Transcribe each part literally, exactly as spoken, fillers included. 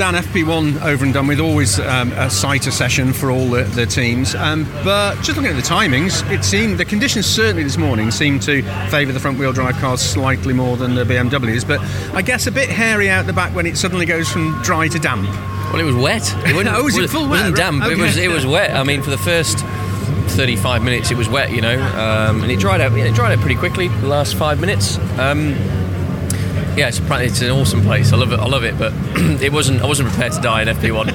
Dan, F P one over and done with, always um, a sighter session for all the, the teams. Um, but just looking at the timings, it seemed the conditions certainly this morning seemed to favour the front-wheel drive cars slightly more than the B M Ws, but I guess a bit hairy out the back when it suddenly goes from dry to damp. Well, it was wet. It wasn't, oh, was it full wet? It wasn't damp, okay. it, was, it was wet. I mean, for the first thirty-five minutes it was wet, you know, um, and it dried out It dried out pretty quickly, the last five minutes. Um, yeah, it's, it's an awesome place. I love it, I love it, but it wasn't. I wasn't prepared to die in F P one,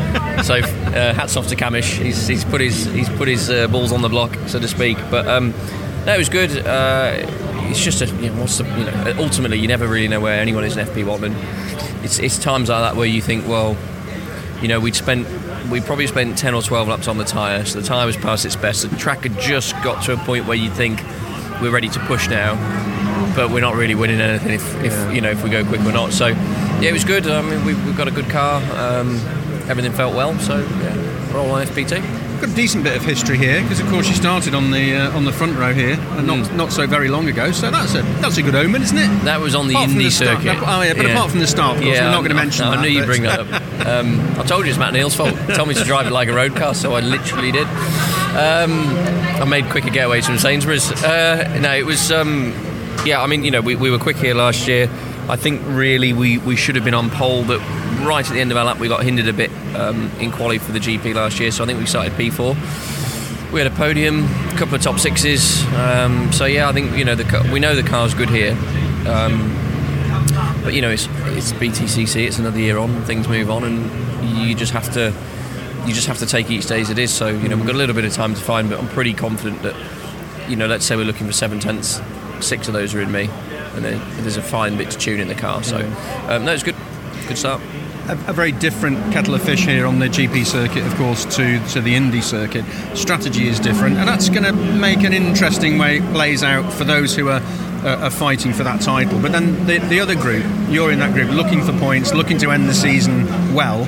so uh, hats off to Kamish. He's, he's put his, he's put his uh, balls on the block, so to speak, but um, no, it was good. Uh, it's just, a, you know, what's the, you know, ultimately, you never really know where anyone is in F P one, and it's, it's times like that where you think, well, you know, we'd spent, we probably spent ten or twelve laps on the tyre, so the tyre was past its best. The track had just got to a point where you'd think we're ready to push now, but we're not really winning anything if, if yeah. you know, if we go quick or not. So, yeah, it was good. I mean, we've, we've got a good car. Um, everything felt well, so, yeah, we're all on F P two. Got a decent bit of history here because, of course, you started on the uh, on the front row here, and not mm. not so very long ago. So that's a that's a good omen, isn't it? That was on the apart Indy the circuit. Start, oh yeah, but yeah. apart from the start, of course, yeah, we're not going to mention. No, that, I knew you'd bring that up. um, I told you it's Matt Neal's fault. He told me to drive it like a road car, so I literally did. Um, I made quicker getaways from Sainsbury's. Uh, no, it was um, yeah. I mean, you know, we we were quick here last year. I think really we, we should have been on pole, but right at the end of our lap we got hindered a bit um, in quali for the G P last year, so I think we started P four. We had a podium, a couple of top sixes, um, so yeah, I think, you know, the car, we know the car's good here, um, but you know, it's it's B T C C, it's another year on, things move on, and you just have to you just have to take each day as it is. So, you know, we've got a little bit of time to find, but I'm pretty confident that, you know, let's say we're looking for seven tenths, six of those are in me, and then there's a fine bit to tune in the car. So um, no, it's good, good start. A, a very different kettle of fish here on the G P circuit, of course, to, to the Indy circuit. Strategy is different, and that's going to make an interesting way it plays out for those who are, uh, are fighting for that title. But then the, the other group, you're in that group, looking for points, looking to end the season well.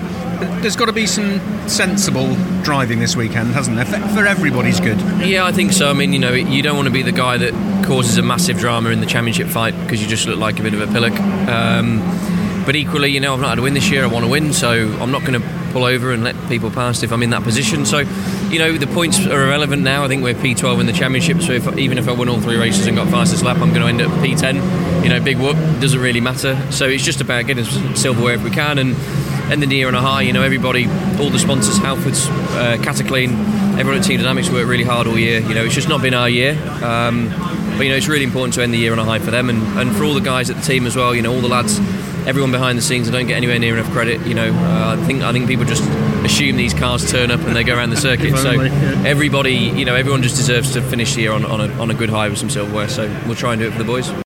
There's got to be some sensible driving this weekend, hasn't there, for everybody's good? Yeah, I think so. I mean, you know, you don't want to be the guy that causes a massive drama in the championship fight because you just look like a bit of a pillock. Um, but equally, you know, I've not had a win this year. I want to win, so I'm not going to pull over and let people pass if I'm in that position. So, you know, the points are irrelevant now. I think we're P twelve in the championship, so if, even if I won all three races and got fastest lap, I'm going to end up P ten. You know, big whoop, doesn't really matter. So it's just about getting silverware if we can, and ending the year on a high. You know, everybody, all the sponsors, Halfords, uh, Cataclean, everyone at Team Dynamics worked really hard all year. You know, it's just not been our year, um, but you know, it's really important to end the year on a high for them, and, and for all the guys at the team as well. You know, all the lads, everyone behind the scenes, I don't get anywhere near enough credit. You know, uh, I think I think people just assume these cars turn up and they go around the circuit. So everybody, you know, everyone just deserves to finish the year on, on a on a good high with some silverware. So we'll try and do it for the boys.